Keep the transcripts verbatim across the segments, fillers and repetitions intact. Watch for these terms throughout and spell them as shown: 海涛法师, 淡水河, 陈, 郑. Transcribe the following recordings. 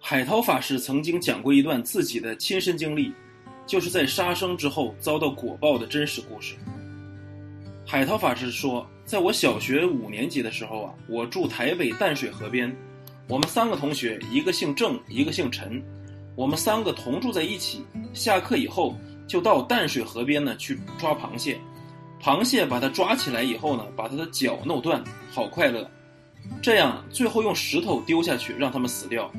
海涛法师曾经讲过一段自己的亲身经历，就是在杀生之后遭到果报的真实故事。海涛法师说，在我小学五年级的时候啊，我住台北淡水河边，我们三个同学，一个姓郑，一个姓陈，我们三个同住在一起，下课以后就到淡水河边呢去抓螃蟹，螃蟹把它抓起来以后呢，把它的脚弄断，好快乐，这样最后用石头丢下去让它们死掉。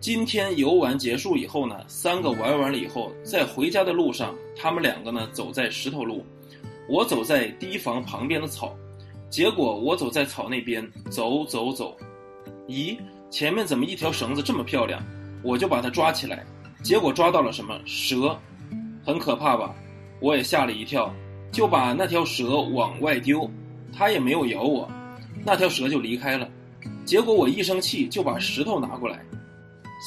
今天游玩结束以后呢，三个玩完了以后，在回家的路上，他们两个呢走在石头路，我走在堤防旁边的草，结果我走在草那边走走走，咦，前面怎么一条绳子这么漂亮，我就把它抓起来，结果抓到了什么蛇，很可怕吧，我也吓了一跳，就把那条蛇往外丢，它也没有咬我，那条蛇就离开了，结果我一生气就把石头拿过来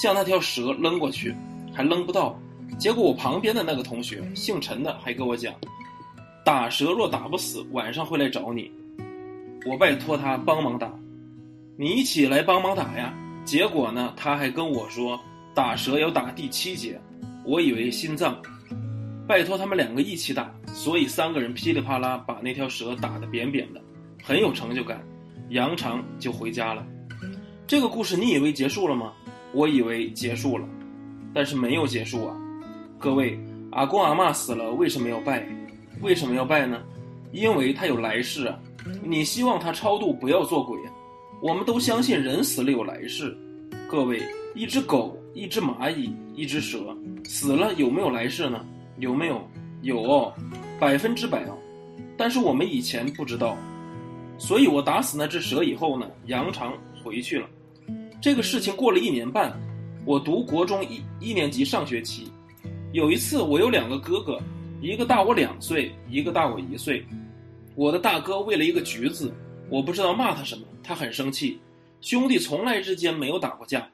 向那条蛇扔过去，还扔不到，结果我旁边的那个同学姓陈的还跟我讲，打蛇若打不死，晚上会来找你，我拜托他帮忙打，你一起来帮忙打呀，结果呢他还跟我说打蛇要打第七节，我以为心脏，拜托他们两个一起打，所以三个人噼里啪啦把那条蛇打得扁扁的，很有成就感，扬长就回家了。这个故事你以为结束了吗？我以为结束了，但是没有结束啊。各位，阿公阿嬷死了为什么要拜？为什么要拜呢？因为他有来世啊，你希望他超度不要做鬼啊。我们都相信人死了有来世，各位，一只狗，一只蚂蚁，一只蛇，死了有没有来世呢？有没有？有哦，百分之百哦。但是我们以前不知道，所以我打死那只蛇以后呢，扬长回去了。这个事情过了一年半，我读国中一一年级上学期，有一次我有两个哥哥，一个大我两岁，一个大我一岁，我的大哥为了一个橘子，我不知道骂他什么，他很生气，兄弟从来之间没有打过架，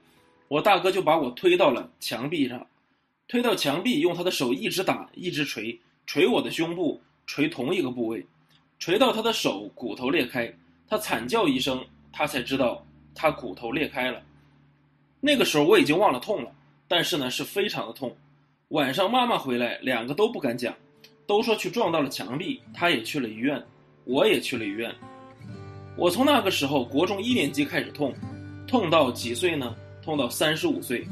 我大哥就把我推到了墙壁上，推到墙壁，用他的手一直打一直捶，捶我的胸部，捶同一个部位，捶到他的手骨头裂开，他惨叫一声，他才知道他骨头裂开了，那个时候我已经忘了痛了，但是呢是非常的痛。晚上妈妈回来，两个都不敢讲，都说去撞到了墙壁，他也去了医院，我也去了医院。我从那个时候国中一年级开始痛，痛到几岁呢？痛到三十五岁。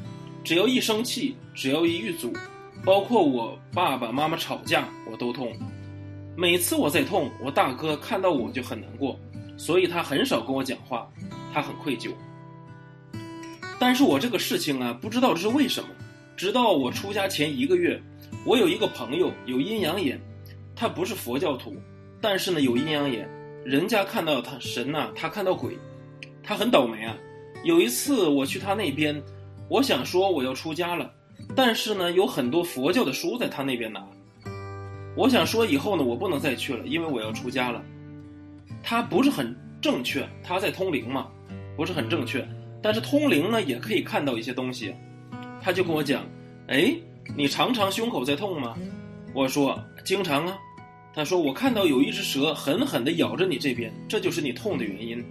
只要一生气，只要一遇阻，包括我爸爸妈妈吵架，我都痛。每次我在痛，我大哥看到我就很难过，所以他很少跟我讲话。他很愧疚，但是我这个事情啊，不知道这是为什么，直到我出家前一个月，我有一个朋友有阴阳眼，他不是佛教徒，但是呢有阴阳眼，人家看到他神啊，他看到鬼，他很倒霉啊。有一次我去他那边，我想说我要出家了，但是呢有很多佛教的书在他那边拿，我想说以后呢我不能再去了，因为我要出家了。他不是很正确，他在通灵嘛，不是很正确，但是通灵呢也可以看到一些东西。他就跟我讲，哎，你常常胸口在痛吗？我说经常啊。他说我看到有一只蛇狠狠地咬着你这边，这就是你痛的原因。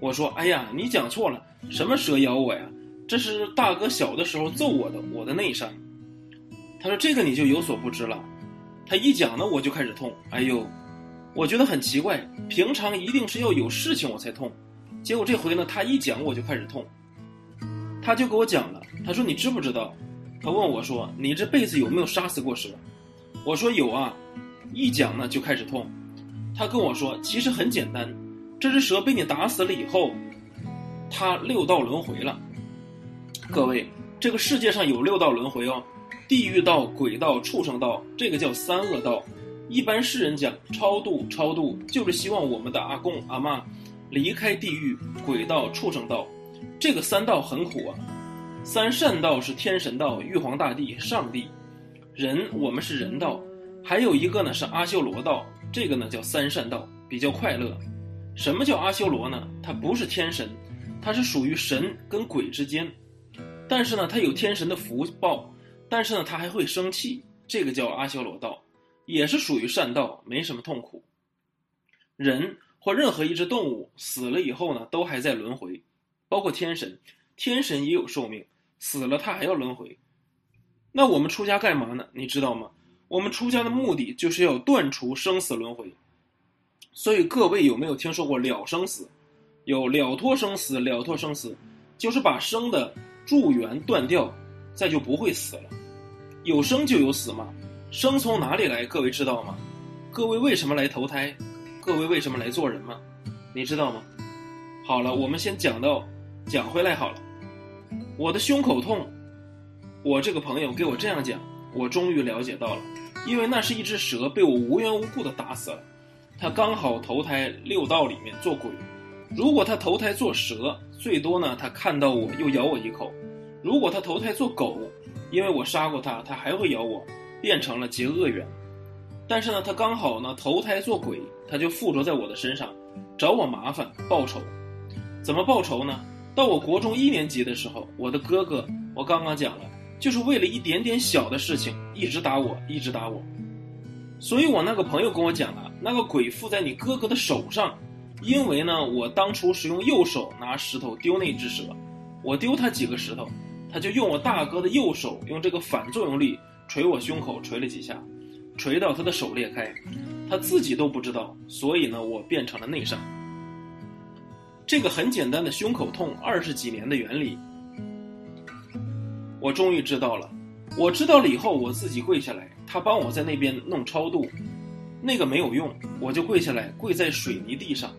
我说哎呀，你讲错了，什么蛇咬我呀？这是大哥小的时候揍我的，我的内伤。他说这个你就有所不知了。他一讲呢我就开始痛，哎呦，我觉得很奇怪，平常一定是要有事情我才痛，结果这回呢他一讲我就开始痛。他就给我讲了，他说你知不知道，他问我说你这辈子有没有杀死过蛇？我说有啊，一讲呢就开始痛。他跟我说其实很简单，这只蛇被你打死了以后，它六道轮回了。各位，这个世界上有六道轮回哦，地狱道、鬼道、畜生道，这个叫三恶道。一般世人讲超度，超度就是希望我们的阿公阿嬷离开地狱、鬼道、畜生道，这个三道很苦啊，三善道是天神道、玉皇大帝、上帝。人我们是人道，还有一个呢是阿修罗道，这个呢叫三善道，比较快乐。什么叫阿修罗呢？它不是天神，它是属于神跟鬼之间，但是呢它有天神的福报，但是呢它还会生气，这个叫阿修罗道，也是属于善道，没什么痛苦。人或任何一只动物死了以后呢都还在轮回，包括天神，天神也有寿命，死了他还要轮回。那我们出家干嘛呢？你知道吗？我们出家的目的就是要断除生死轮回。所以各位有没有听说过了生死？有了脱生死，了脱生死就是把生的助缘断掉，再就不会死了。有生就有死嘛，生从哪里来各位知道吗？各位为什么来投胎？各位为什么来做人吗？你知道吗？好了，我们先讲到讲回来好了。我的胸口痛，我这个朋友给我这样讲，我终于了解到了，因为那是一只蛇被我无缘无故的打死了，他刚好投胎六道里面做鬼。如果他投胎做蛇，最多呢他看到我又咬我一口；如果他投胎做狗，因为我杀过他，他还会咬我，变成了结恶缘。但是呢他刚好呢投胎做鬼，他就附着在我的身上，找我麻烦报仇。怎么报仇呢？到我国中一年级的时候，我的哥哥，我刚刚讲了，就是为了一点点小的事情一直打我一直打我。所以我那个朋友跟我讲啊，那个鬼附在你哥哥的手上，因为呢我当初是用右手拿石头丢那只蛇，我丢他几个石头，他就用我大哥的右手用这个反作用力捶我胸口，捶了几下，锤到他的手裂开，他自己都不知道，所以呢我变成了内伤。这个很简单的胸口痛二十几年的原理我终于知道了。我知道了以后我自己跪下来，他帮我在那边弄超度，那个没有用，我就跪下来，跪在水泥地上，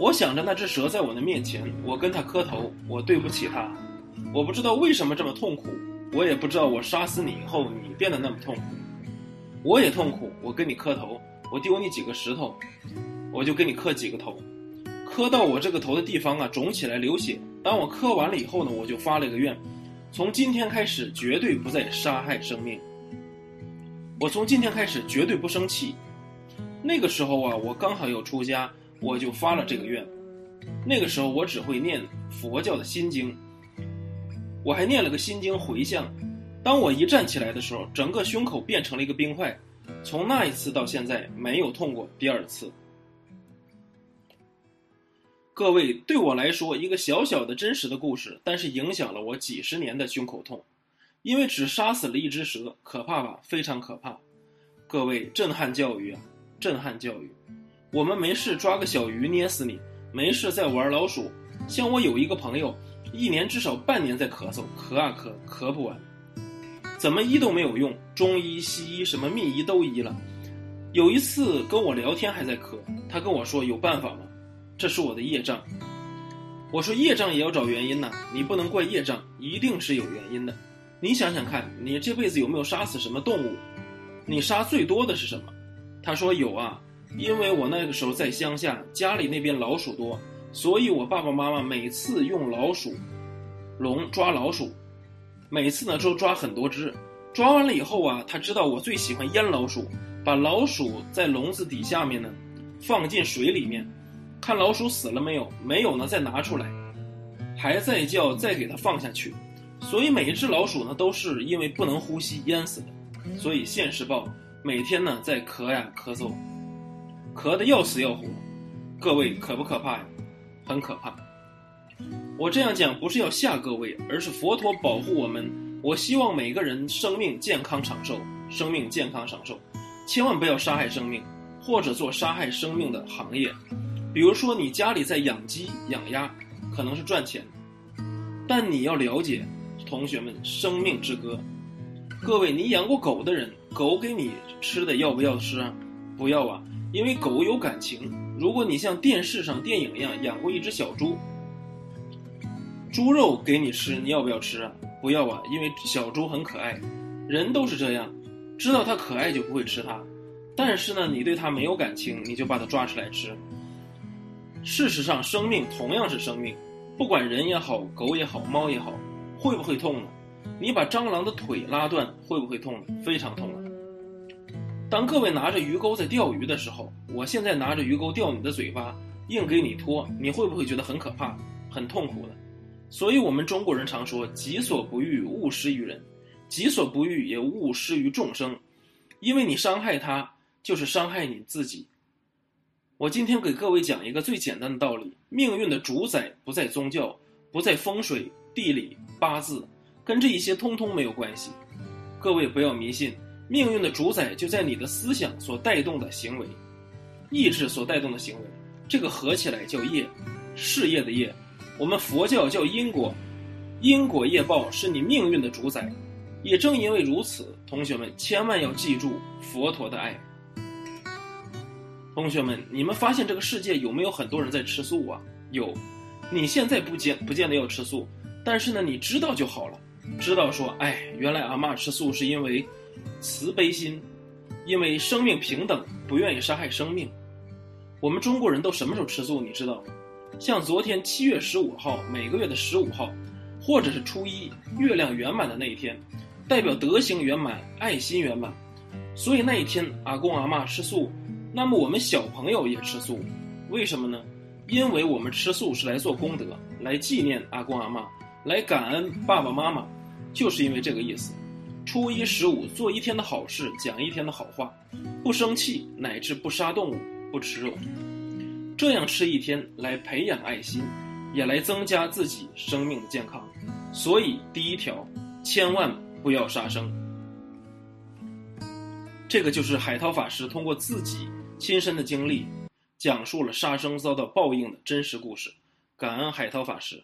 我想着那只蛇在我的面前，我跟他磕头，我对不起他，我不知道为什么这么痛苦，我也不知道我杀死你以后你变得那么痛苦，我也痛苦，我跟你磕头，我丢你几个石头，我就跟你磕几个头，磕到我这个头的地方啊肿起来流血，当我磕完了以后呢，我就发了一个愿，从今天开始绝对不再杀害生命，我从今天开始绝对不生气。那个时候啊我刚好要出家，我就发了这个愿。那个时候我只会念佛教的心经，我还念了个心经回向。当我一站起来的时候，整个胸口变成了一个冰块，从那一次到现在没有痛过第二次。各位，对我来说一个小小的真实的故事，但是影响了我几十年的胸口痛，因为只杀死了一只蛇，可怕吧？非常可怕。各位，震撼教育啊，震撼教育。我们没事抓个小鱼捏死你，没事在玩老鼠。像我有一个朋友，一年至少半年在咳嗽，咳啊咳，咳不完，怎么医都没有用，中医西医什么秘医都医了。有一次跟我聊天还在咳，他跟我说有办法吗？这是我的业障。我说业障也要找原因呢、啊、你不能怪业障，一定是有原因的。你想想看，你这辈子有没有杀死什么动物？你杀最多的是什么？他说有啊，因为我那个时候在乡下，家里那边老鼠多，所以我爸爸妈妈每次用老鼠笼抓老鼠，每次呢都抓很多只。抓完了以后啊，他知道我最喜欢腌老鼠，把老鼠在笼子底下面呢放进水里面，看老鼠死了没有，没有呢再拿出来，还在叫，再给它放下去。所以每一只老鼠呢都是因为不能呼吸淹死的。所以现世报每天呢在咳呀咳嗽，咳得要死要活。各位，可不可怕呀？很可怕。我这样讲不是要吓各位，而是佛陀保护我们，我希望每个人生命健康长寿，生命健康长寿，千万不要杀害生命，或者做杀害生命的行业。比如说你家里在养鸡养鸭，可能是赚钱，但你要了解，同学们，生命之歌。各位，你养过狗的人，狗给你吃的要不要吃啊？不要啊，因为狗有感情。如果你像电视上电影一样养过一只小猪，猪肉给你吃，你要不要吃啊？不要啊，因为小猪很可爱。人都是这样，知道它可爱就不会吃它，但是呢你对它没有感情，你就把它抓出来吃。事实上生命同样是生命，不管人也好，狗也好，猫也好，会不会痛呢？你把蟑螂的腿拉断会不会痛呢？非常痛啊！当各位拿着鱼钩在钓鱼的时候，我现在拿着鱼钩钓你的嘴巴，硬给你拖，你会不会觉得很可怕很痛苦呢？所以我们中国人常说，己所不欲勿施于人，己所不欲也勿施于众生，因为你伤害他就是伤害你自己。我今天给各位讲一个最简单的道理，命运的主宰不在宗教，不在风水、地理、八字，跟这一些通通没有关系。各位不要迷信，命运的主宰就在你的思想所带动的行为，意志所带动的行为，这个合起来叫业，事业的业。我们佛教叫因果，因果业报是你命运的主宰。也正因为如此，同学们千万要记住佛陀的爱。同学们，你们发现这个世界有没有很多人在吃素啊？有。你现在不见不见得要吃素，但是呢你知道就好了，知道说哎，原来阿嬷吃素是因为慈悲心，因为生命平等，不愿意杀害生命。我们中国人都什么时候吃素你知道吗？像昨天七月十五号，每个月的十五号，或者是初一，月亮圆满的那一天，代表德行圆满，爱心圆满，所以那一天阿公阿嬷吃素，那么我们小朋友也吃素。为什么呢？因为我们吃素是来做功德，来纪念阿公阿嬷，来感恩爸爸妈妈，就是因为这个意思。初一十五做一天的好事，讲一天的好话，不生气，乃至不杀动物，不吃肉，这样吃一天，来培养爱心，也来增加自己生命的健康。所以第一条，千万不要杀生。这个就是海涛法师通过自己亲身的经历，讲述了杀生遭到报应的真实故事。感恩海涛法师。